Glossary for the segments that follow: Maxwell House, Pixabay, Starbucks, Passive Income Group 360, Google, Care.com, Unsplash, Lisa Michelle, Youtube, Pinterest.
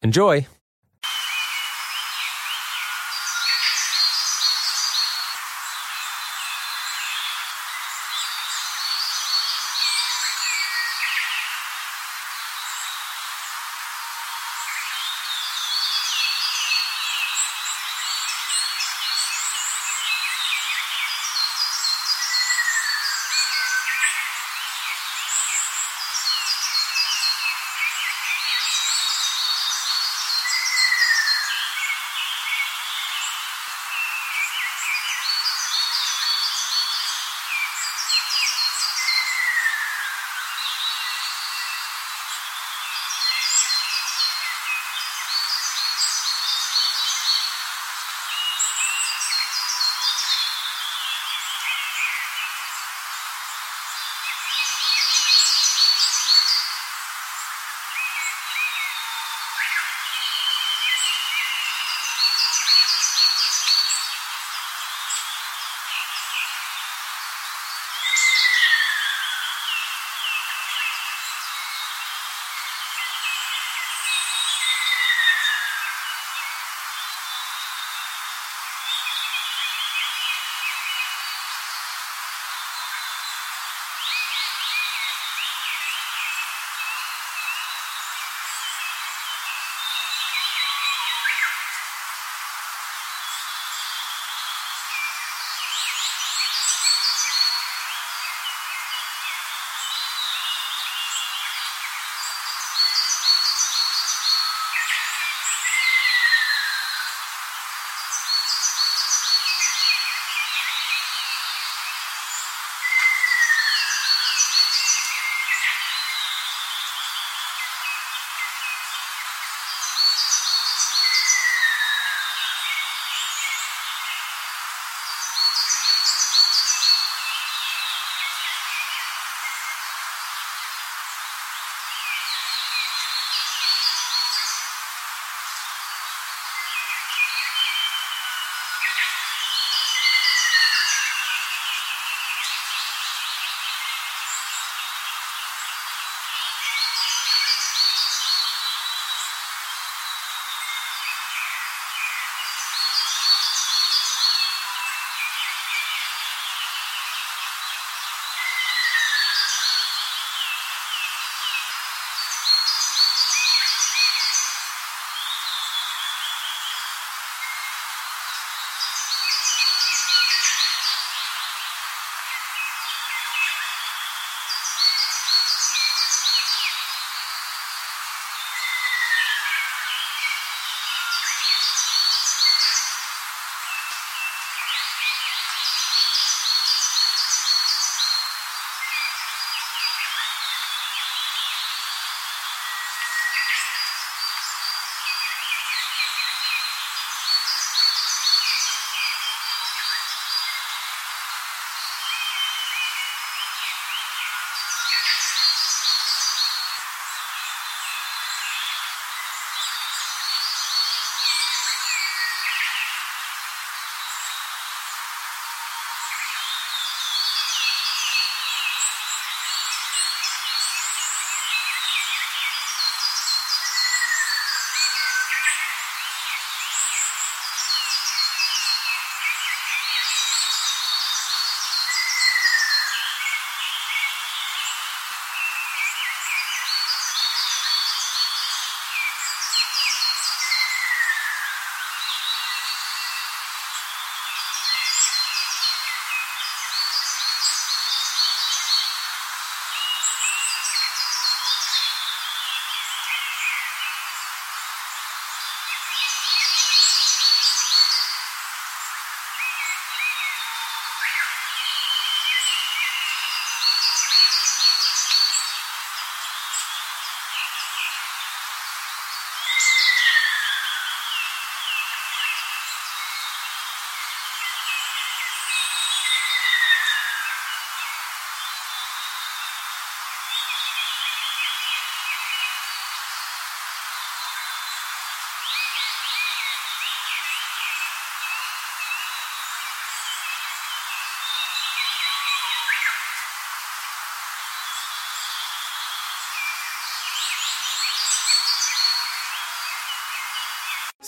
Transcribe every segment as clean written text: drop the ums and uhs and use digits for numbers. Enjoy.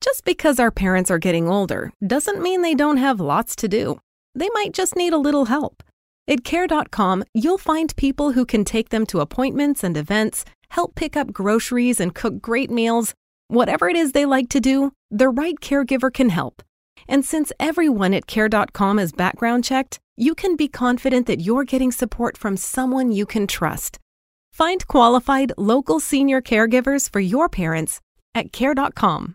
Just because our parents are getting older doesn't mean they don't have lots to do. They might just need a little help. At Care.com, you'll find people who can take them to appointments and events, help pick up groceries and cook great meals. Whatever it is they like to do, the right caregiver can help. And since everyone at Care.com is background checked, you can be confident that you're getting support from someone you can trust. Find qualified local senior caregivers for your parents at Care.com.